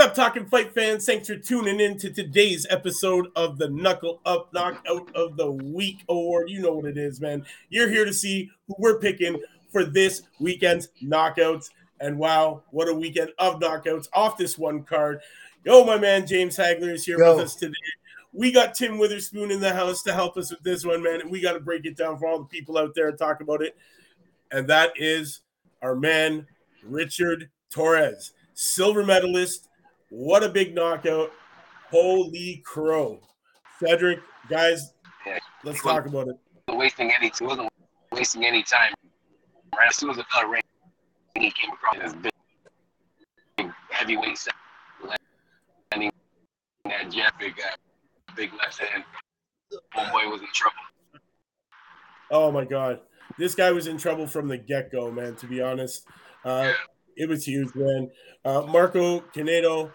What up, Talking Fight fans? Thanks for tuning in to today's episode of the Knuckle Up Knockout of the Week Award. You know what it is, man. You're here to see who we're picking for this weekend's knockouts. And wow, what a weekend of knockouts off this one card. Yo, my man James Hagler is here with us today. We got Tim Witherspoon in the house to help us with this one, man. And we got to break it down for all the people out there and talk about it. And that is our man, Richard Torres, silver medalist. What a big knockout. Holy crow. Cedric, guys, let's talk about it. He wasn't wasting any time. Right as soon as the bell rang, he came across this big heavyweight set. Landing that jab, big left hand. Homeboy was in trouble. Oh, my God. This guy was in trouble from the get-go, man, to be honest. It was huge, man. Marco Canedo,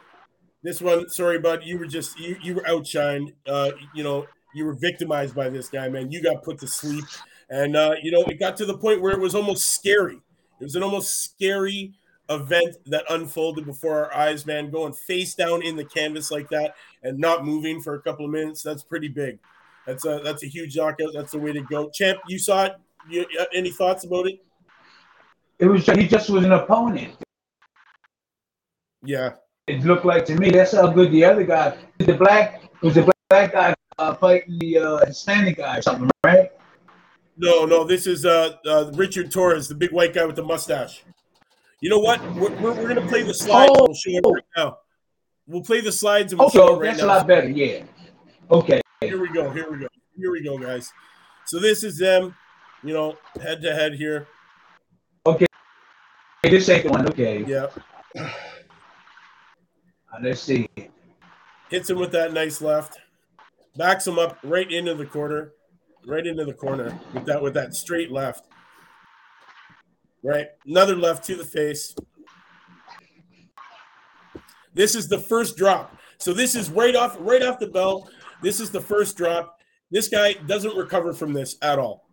this one, sorry, bud, you were just, you were outshined. You were victimized by this guy, man. You got put to sleep. And, it got to the point where it was almost scary. It was an almost scary event that unfolded before our eyes, man, going face down in the canvas like that and not moving for a couple of minutes. That's pretty big. That's a huge knockout. That's the way to go. Champ, you saw it. You, any thoughts about it? It was he just was an opponent. Yeah, it looked like to me that's how good the other guy. The black guy fighting the Hispanic guy or something, right? No, this is Richard Torres, the big white guy with the mustache. You know what? We're gonna play the slides. Oh. We'll show it right now. We'll play the slides and we'll show it right now. Okay, that's a lot better. Yeah. Okay. Here we go, guys. So this is them. Head to head here. Okay. This ain't the one. Okay. Yeah. Let's see. Hits him with that nice left. Backs him up right into the corner. Right into the corner with that straight left. Right. Another left to the face. This is the first drop. So this is right off the bell. This is the first drop. This guy doesn't recover from this at all.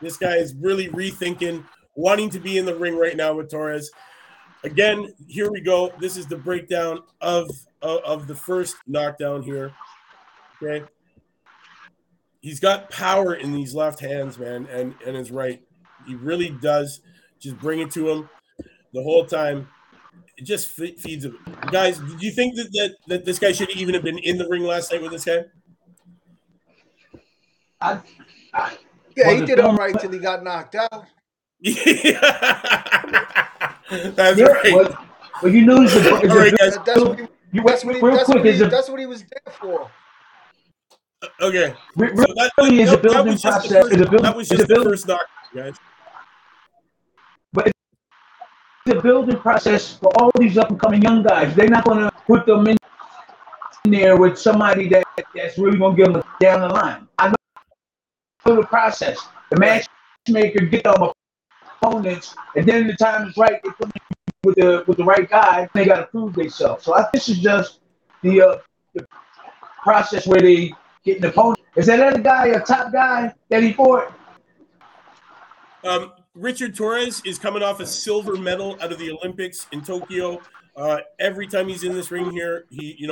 This guy is really rethinking, wanting to be in the ring right now with Torres. Again, here we go. This is the breakdown of the first knockdown here. Okay. He's got power in these left hands, man, and his right. He really does just bring it to him the whole time. It just feeds him. Guys, do you think that this guy should even have been in the ring last night with this guy? Yeah, he did all right till he got knocked out. That's right. Well, you lose the all right, guys. That's what he was there for. Okay. That was just the first knock, guys. But it's a building process for all these up-and-coming young guys. They're not going to put them in there with somebody that's really going to give them down the line. I know. The process, the matchmaker get them opponents, and then the time is right. They put them with the right guy. They got to prove themselves. So this is just the process where they get an opponent. Is that other guy a top guy that he fought? Richard Torres is coming off a silver medal out of the Olympics in Tokyo. Every time he's in this ring here, he's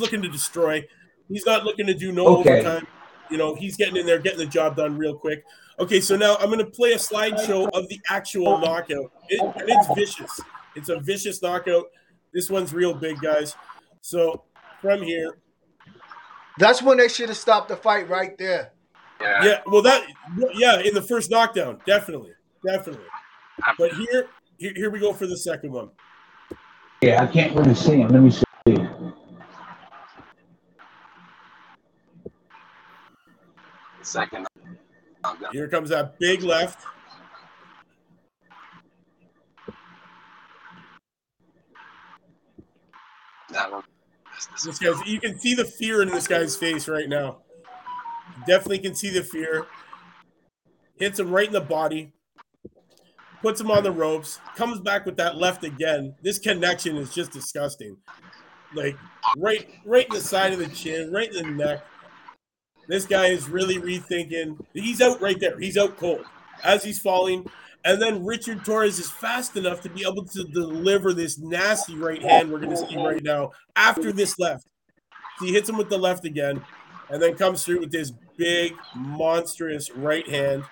looking to destroy. He's not looking to do overtime. He's getting in there, getting the job done real quick. Okay, so now I'm going to play a slideshow of the actual knockout. It's vicious. It's a vicious knockout. This one's real big, guys. So from here. That's when they should have stopped the fight right there. Yeah, well, in the first knockdown. Definitely. But here we go for the second one. Yeah, I can't really see him. Let me see. Second. Here comes that big left. That one. This guy's, you can see the fear in this guy's face right now. Definitely can see the fear. Hits him right in the body. Puts him on the ropes. Comes back with that left again. This connection is just disgusting. Like right in the side of the chin, right in the neck. This guy is really rethinking. He's out right there. He's out cold. As he's falling, And then Richard Torres is fast enough to be able to deliver this nasty right hand we're going to see right now after this left. So he hits him with the left again and then comes through with this big, monstrous right hand.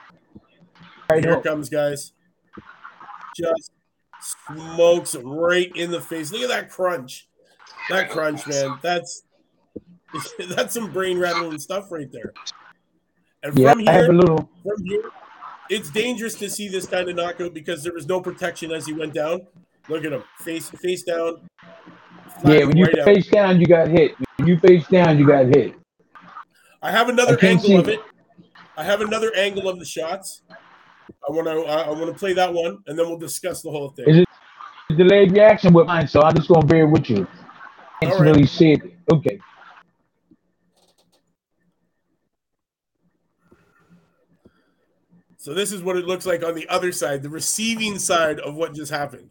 Here it comes, guys. Just smokes right in the face. Look at that crunch. That crunch, man. That's some brain-rattling stuff right there. And yeah, from here, it's dangerous to see this kind of knockout because there was no protection as he went down. Look at him. Face down. Yeah, when you face down, you got hit. I have another angle of it. I have another angle of the shots. I want to play that one, and then we'll discuss the whole thing. It's a delayed reaction with mine, so I'm just going to bear with you. I can't really see it. Okay. So this is what it looks like on the other side, the receiving side of what just happened.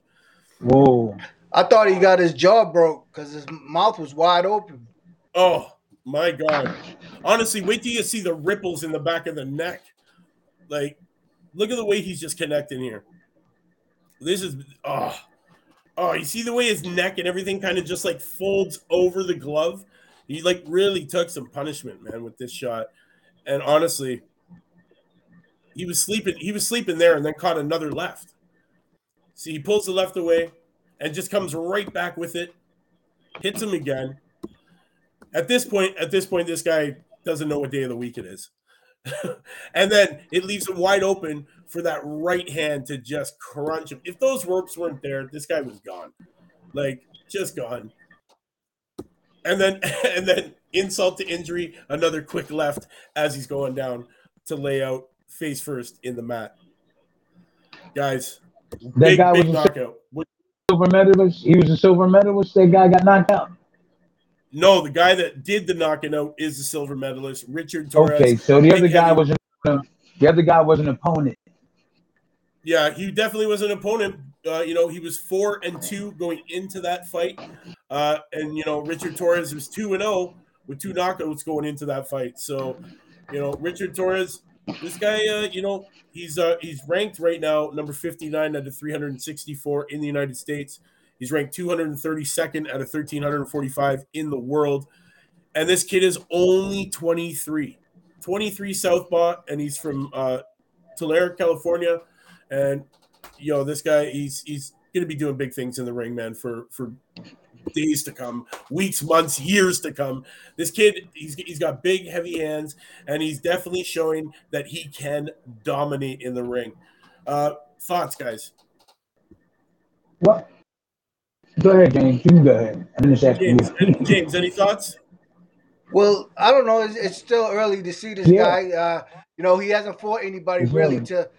Whoa. I thought he got his jaw broke because his mouth was wide open. Oh, my God. Honestly, wait till you see the ripples in the back of the neck. Like, look at the way he's just connecting here. This is – oh, you see the way his neck and everything kind of just, like, folds over the glove? He, like, really took some punishment, man, with this shot. And honestly, he was sleeping there and then caught another left. See, he pulls the left away and just comes right back with it, hits him again. At this point, this guy doesn't know what day of the week it is. And then it leaves him wide open for that right hand to just crunch him. If those ropes weren't there, this guy was gone. Like, just gone. And then insult to injury, another quick left as he's going down to lay out face first in the mat. Guys, big knockout. Silver medalist. He was a silver medalist. That guy got knocked out. No, the guy that did the knocking out is the silver medalist, Richard Torres. Okay, so the other guy was an opponent. Yeah, he definitely was an opponent. He was 4-2 going into that fight, Richard Torres was 2-0 with 2 knockouts going into that fight. So, Richard Torres, this guy, he's ranked right now number 59 out of 364 in the United States. He's ranked 232nd out of 1,345 in the world. And this kid is only 23 southpaw, and he's from Tulare, California. And, this guy, he's going to be doing big things in the ring, man, for days to come, weeks, months, years to come. This kid, he's got big, heavy hands, and he's definitely showing that he can dominate in the ring. Thoughts, guys? What? Go ahead, James. You can go ahead. James, any thoughts? Well, I don't know. It's still early to see this guy. He hasn't fought anybody really to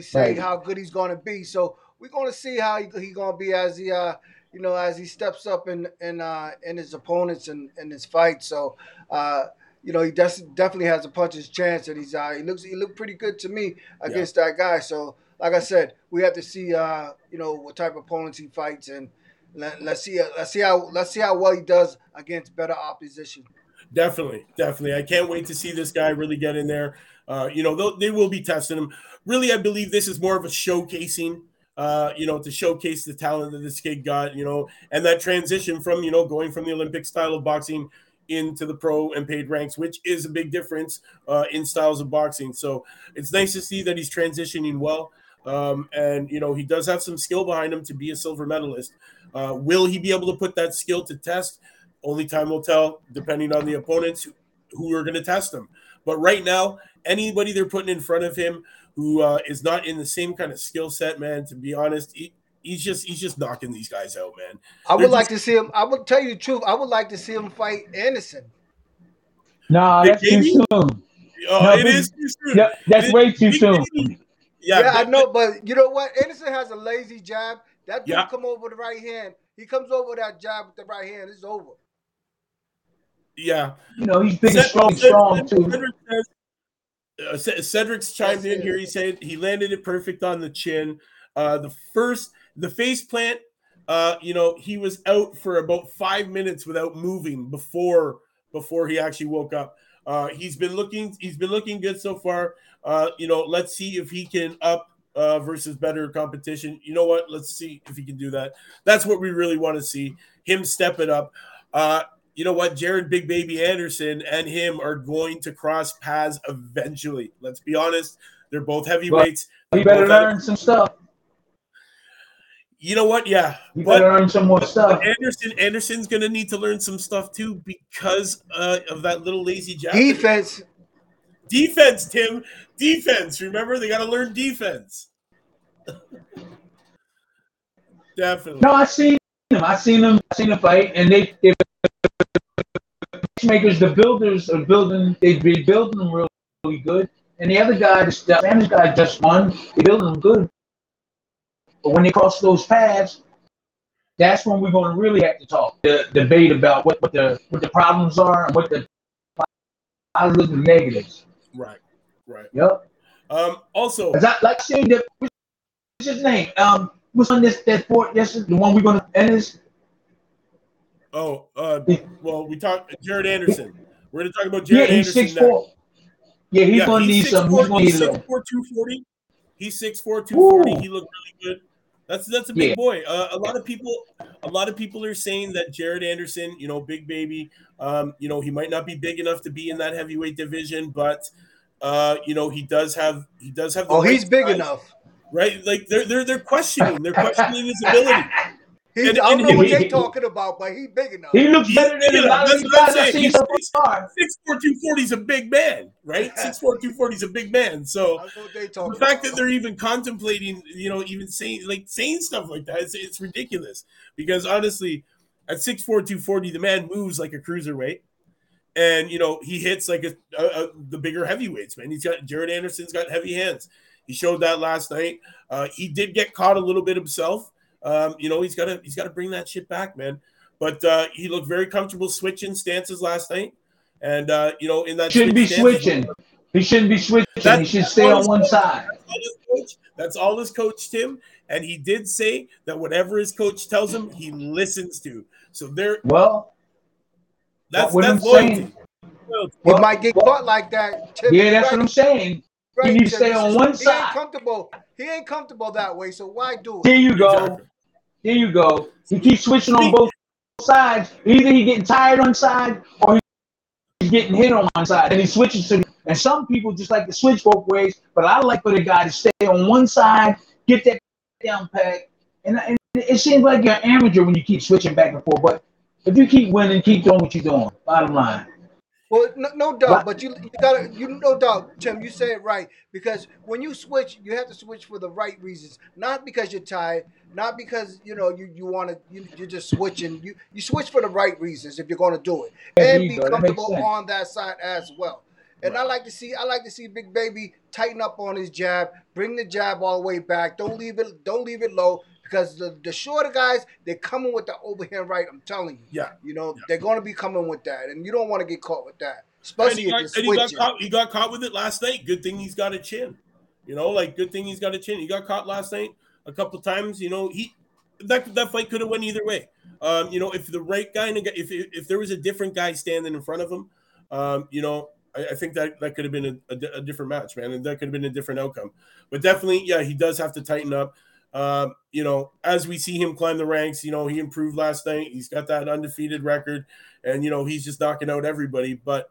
say how good he's going to be. So we're going to see how he's going to be as he, as he steps up in his opponents and in his fight. So, he definitely has a puncher's chance, and he looked pretty good to me against that guy. So, like I said, we have to see, what type of opponents he fights and. Let's see how well he does against better opposition. Definitely. I can't wait to see this guy really get in there. They will be testing him. Really, I believe this is more of a showcasing. To showcase the talent that this kid got. And that transition from going from the Olympic style of boxing into the pro and paid ranks, which is a big difference in styles of boxing. So it's nice to see that he's transitioning well. He does have some skill behind him to be a silver medalist. Will he be able to put that skill to test? Only time will tell, depending on the opponents who are going to test him. But right now, anybody they're putting in front of him who is not in the same kind of skill set, man, to be honest, he's just knocking these guys out, man. I would tell you the truth. I would like to see him fight Anderson. No, that's too soon. It is too soon. Yeah, that's way too soon. Yeah, I know, but you know what? Anderson has a lazy jab. That dude come over with the right hand. He comes over that jab with the right hand. It's over. Yeah. He's big and strong too. Cedric's chimed in here. He said he landed it perfect on the chin. The face plant, he was out for about 5 minutes without moving before he actually woke up. He's been looking good so far. Let's see if he can up versus better competition. You know what? Let's see if he can do that. That's what we really want to see, him step it up. You know what? Jared Big Baby Anderson and him are going to cross paths eventually. Let's be honest. They're both heavyweights. Well, he better learn some stuff. You know what? Yeah. You better learn some more stuff. Anderson's going to need to learn some stuff too because of that little lazy jab. Defense, Tim. Defense. Remember, they got to learn defense. Definitely. No, I seen him fight, and they matchmakers, the builders are building. They've been building them really, really good. And the other guy, the Spanish guy, just won. They're building them good. But when they cross those paths, that's when we're going to really have to talk, debate about what the problems are and what the positive and negatives. Right. Yep. Also, like saying that. What's his name? What's on that fort? This is the one we're going to end this. Oh, well, we talked Jared Anderson. We're going to talk about Jared Anderson. 6'4". Yeah, he's going to need some. He's 6'4", 240. He's 6'4", 240. Ooh. He looked really good. That's a big boy. A lot of people are saying that Jared Anderson, you know, Big Baby, he might not be big enough to be in that heavyweight division, but he does have. The he's big enough, right? Like they're questioning his ability. I don't know what they're talking about, but he's big enough. He looks better than a lot of guys I've seen so far. 6'4", 240 is a big man, right? 6'4", 240 is a big man. So the fact that they're even contemplating, even saying stuff like that, it's ridiculous. Because honestly, at 6'4", 240, the man moves like a cruiserweight. And, he hits like the bigger heavyweights, man. Jared Anderson's got heavy hands. He showed that last night. He did get caught a little bit himself. He's got to bring that shit back, man. But he looked very comfortable switching stances last night, and in that shouldn't be switching. He shouldn't be switching. He should stay on one side. That's all his coach, Tim. And he did say that whatever his coach tells him, he listens to. So there. Well, that's loyalty. He might get caught like that. Tim, yeah, that's right. What I'm saying. Right, he needs to stay on one side. He ain't comfortable that way. So why do it? There you go. Exactly. There you go. He keeps switching on both sides. Either he's getting tired on side or he's getting hit on one side. And he switches to – and some people just like to switch both ways. But I like for the guy to stay on one side, get that down pat. And it seems like you're an amateur when you keep switching back and forth. But if you keep winning, keep doing what you're doing, bottom line. Well, no doubt, but you, Tim, you say it right, because when you switch, you have to switch for the right reasons, not because you're tired, not because, you're just switching. You switch for the right reasons if you're going to do it, and be comfortable on that side as well. And right. I like to see Big Baby tighten up on his jab, bring the jab all the way back. Don't leave it low. Because the shorter guys, they're coming with the overhand right, I'm telling you. Yeah. They're going to be coming with that, and you don't want to get caught with that. Especially if you're switching. He got caught with it last night. Good thing he's got a chin. He got caught last night a couple times. That fight could have went either way. If the right guy, if there was a different guy standing in front of him, I think that could have been a different match, man, and that could have been a different outcome. But definitely, yeah, he does have to tighten up. As we see him climb the ranks, he improved last night. He's got that undefeated record, and he's just knocking out everybody. But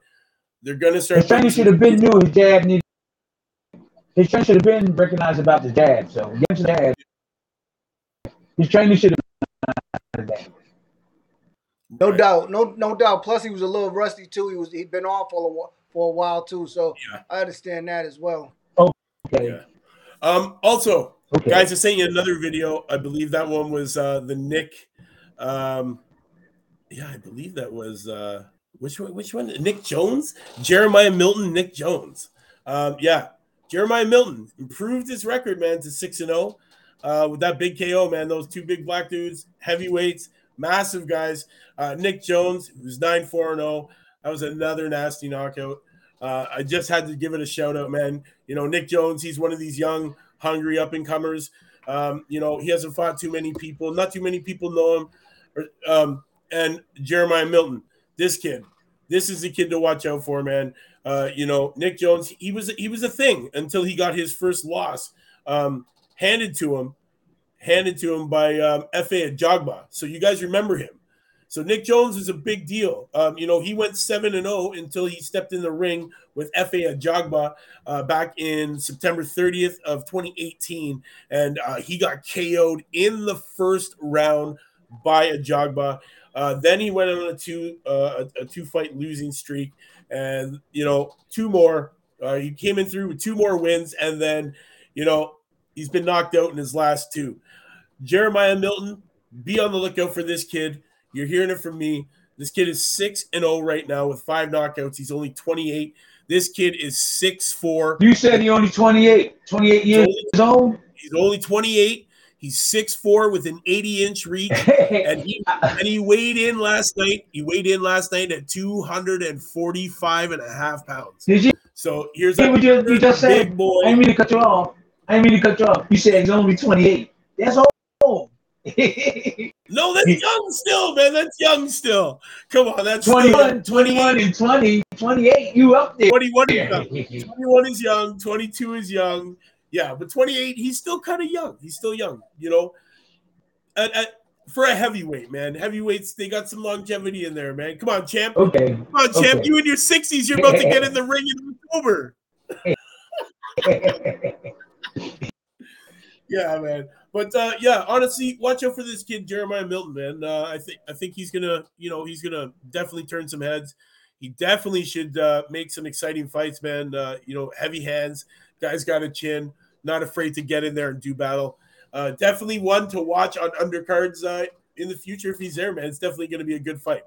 they're gonna start. His training should have been new. His training should have been recognized about the dad. So get to the dad. His training should have been. No doubt. Plus, he was a little rusty too. He'd been off for a while too. So yeah. I understand that as well. Oh, okay. Yeah. Also. Okay. Guys, I sent you another video. I believe that one was the Nick. I believe that was which one? Nick Jones, Jeremiah Milton, Nick Jones. Jeremiah Milton improved his record, man, to 6-0 with that big KO, man. Those two big black dudes, heavyweights, massive guys. Nick Jones, who's 9-4-0. That was another nasty knockout. I just had to give it a shout out, man. Nick Jones, he's one of these young, hungry up-and-comers. He hasn't fought too many people. Not too many people know him. And Jeremiah Milton, this is the kid to watch out for, man. Nick Jones, he was a thing until he got his first loss handed to him by Efe Ajagba. So you guys remember him. So Nick Jones is a big deal. He went 7-0 until he stepped in the ring with Efe Ajagba back in September 30th of 2018, and he got KO'd in the first round by Ajagba. Then he went on a two-fight losing streak, and two more. He came in through with two more wins, and then he's been knocked out in his last two. Jeremiah Milton, be on the lookout for this kid. You're hearing it from me. This kid is 6-0 right now with 5 knockouts. He's only 28. This kid is 6'4". You said he's only 28. 28 years old? He's only 28. He's 6'4" with an 80-inch reach. And he weighed in last night. He weighed in last night at 245.5 pounds. Did you? So here's a big boy. I didn't mean to cut you off. You said he's only 28. That's old. No, that's young still, man. That's young still. Come on, that's 21, 21 and 20, 28. You up there? 21 is young. 21 is young. 22 is young. Yeah, but 28, he's still kind of young. He's still young, for a heavyweight, man. Heavyweights, they got some longevity in there, man. Come on, champ. Okay. Come on, champ. Okay. You in your 60s, you're about to get in the ring in October. Yeah, man. But honestly, watch out for this kid, Jeremiah Milton, man. I think he's gonna, he's gonna definitely turn some heads. He definitely should make some exciting fights, man. Heavy hands, guy's got a chin, not afraid to get in there and do battle. Definitely one to watch on undercards in the future if he's there, man. It's definitely gonna be a good fight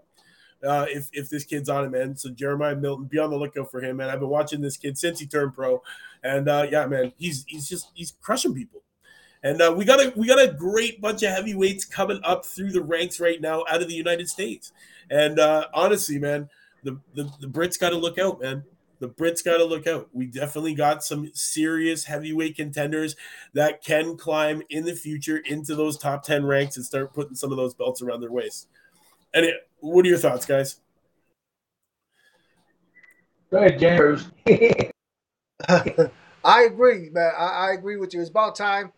if this kid's on it, man. So Jeremiah Milton, be on the lookout for him, man. I've been watching this kid since he turned pro, and man, he's crushing people. And we got a great bunch of heavyweights coming up through the ranks right now out of the United States. And honestly, man, the Brits got to look out, man. The Brits got to look out. We definitely got some serious heavyweight contenders that can climb in the future into those top 10 ranks and start putting some of those belts around their waist. And what are your thoughts, guys? Go ahead, James. I agree, man. I agree with you. It's about time.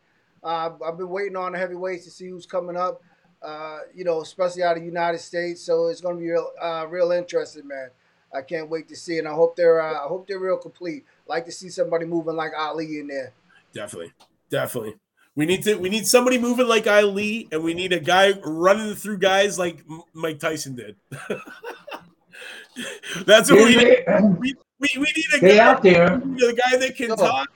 I've been waiting on the heavyweights to see who's coming up, especially out of the United States. So it's going to be real interesting, man. I can't wait to see, and I hope they're real complete. I'd like to see somebody moving like Ali in there. Definitely. We need somebody moving like Ali, and we need a guy running through guys like Mike Tyson did. That's what we need. We need a guy out there, the guy that can talk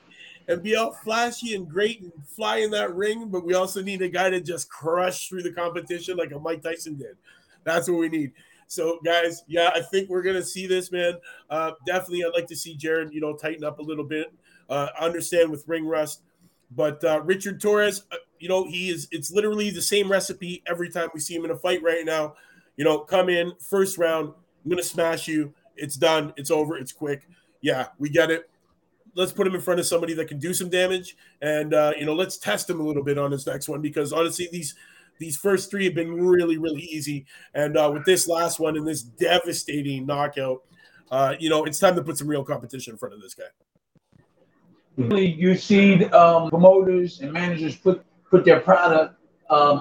and be all flashy and great and fly in that ring, but we also need a guy to just crush through the competition like a Mike Tyson did. That's what we need. So, guys, I think we're going to see this, man. Definitely, I'd like to see Jared, tighten up a little bit. Understand with ring rust. But Richard Torres, it's literally the same recipe every time we see him in a fight right now. Come in, first round, I'm going to smash you. It's done. It's over. It's quick. Yeah, we get it. Let's put him in front of somebody that can do some damage, and let's test him a little bit on this next one, because honestly, these first three have been really, really easy, and with this last one and this devastating knockout, it's time to put some real competition in front of this guy. You see promoters and managers put their product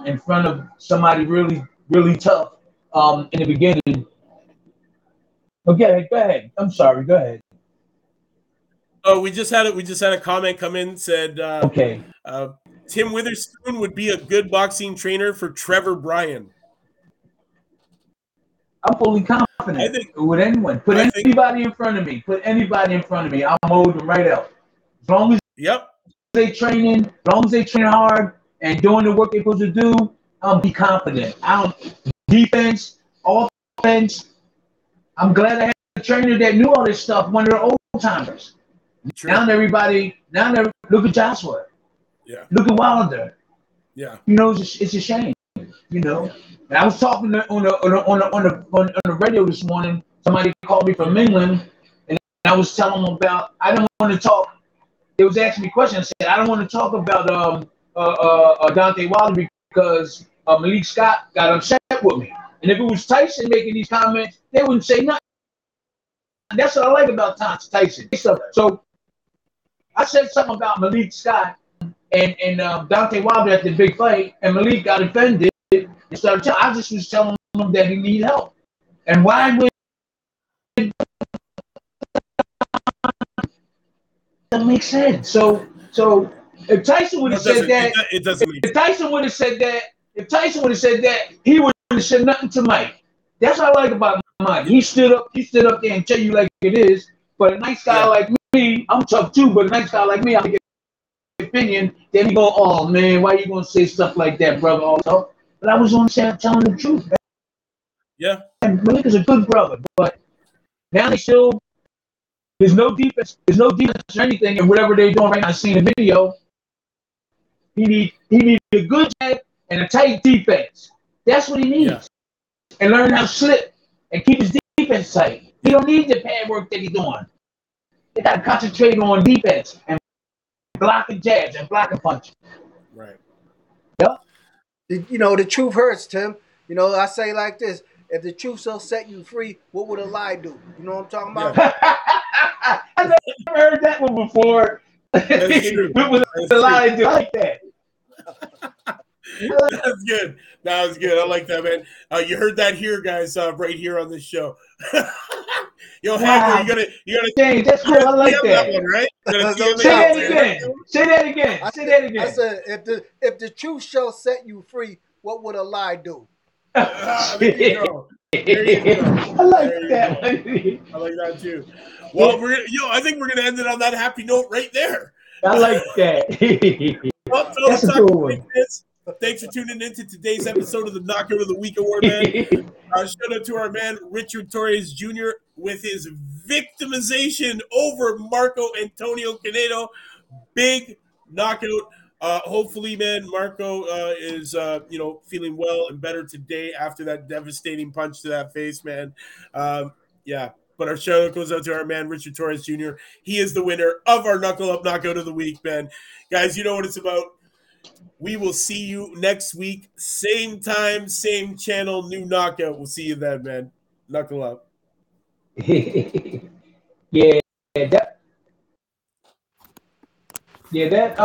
in front of somebody really, really tough in the beginning. Okay, go ahead. I'm sorry. Go ahead. Oh, we just had a comment come in, said okay. Tim Witherspoon would be a good boxing trainer for Trevor Bryan. I'm fully confident with anyone. Put anybody in front of me. I'll hold them right out. As long as they training, as long as they train hard and doing the work they're supposed to do, I'll be confident. Defense, offense. I'm glad I had a trainer that knew all this stuff, one of the old timers. True. Now look at Joshua. Yeah. Look at Wilder. Yeah. It's a shame. And I was talking on the radio this morning. Somebody called me from England, and I was telling them about I don't want to talk. They was asking me questions. I said I don't want to talk about Dante Wilder because Malik Scott got upset with me. And if it was Tyson making these comments, they wouldn't say nothing. And that's what I like about Tyson. So I said something about Malik Scott and Dante Wilder at the big fight, and Malik got offended. And started, I just was telling him that he needed help. And why would that make sense? So if Tyson would have said that, it doesn't. If Tyson would have said that, he wouldn't have said nothing to Mike. That's what I like about Mike. He stood up there and tell you like it is. But a nice guy like me, I'm tough too. But a nice guy like me, I get an opinion. Then he go, "Oh man, why you gonna say stuff like that, brother?" Also, but I was on telling the truth. Man. Yeah. And Malik is a good brother, but now they still. There's no defense or anything, and whatever they're doing right now, I've seen the video. He needs a good head and a tight defense. That's what he needs. Yeah. And learn how to slip and keep his defense tight. He don't need the pad work that he's doing. They got to concentrate on defense and blocking jabs and blocking punches. Right. Yep. The truth hurts, Tim. I say like this. If the truth shall set you free, what would a lie do? You know what I'm talking about? Yeah. I've never heard that one before. That's true. That's true. I like that. That's good. That was good. I like that, man. You heard that here, guys, right here on this show. Yo, Hagler, you gotta Dang, that's cool. I like that one, right? Say that again. I said, if the truth shall set you free, what would a lie do? I like that. I like that too. Well, I think we're gonna end it on that happy note right there. I like that. Well, that's a good one. Thanks for tuning in to today's episode of the Knockout of the Week Award, man. Shout out to our man Richard Torres Jr. with his victimization over Marco Antonio Canedo. Big knockout. Hopefully, man, Marco is, feeling well and better today after that devastating punch to that face, man. But our shout out goes out to our man, Richard Torres Jr. He is the winner of our Knuckle Up Knockout of the Week, man. Guys, you know what it's about. We will see you next week. Same time, same channel, new knockout. We'll see you then, man. Knuckle up. Yeah. That.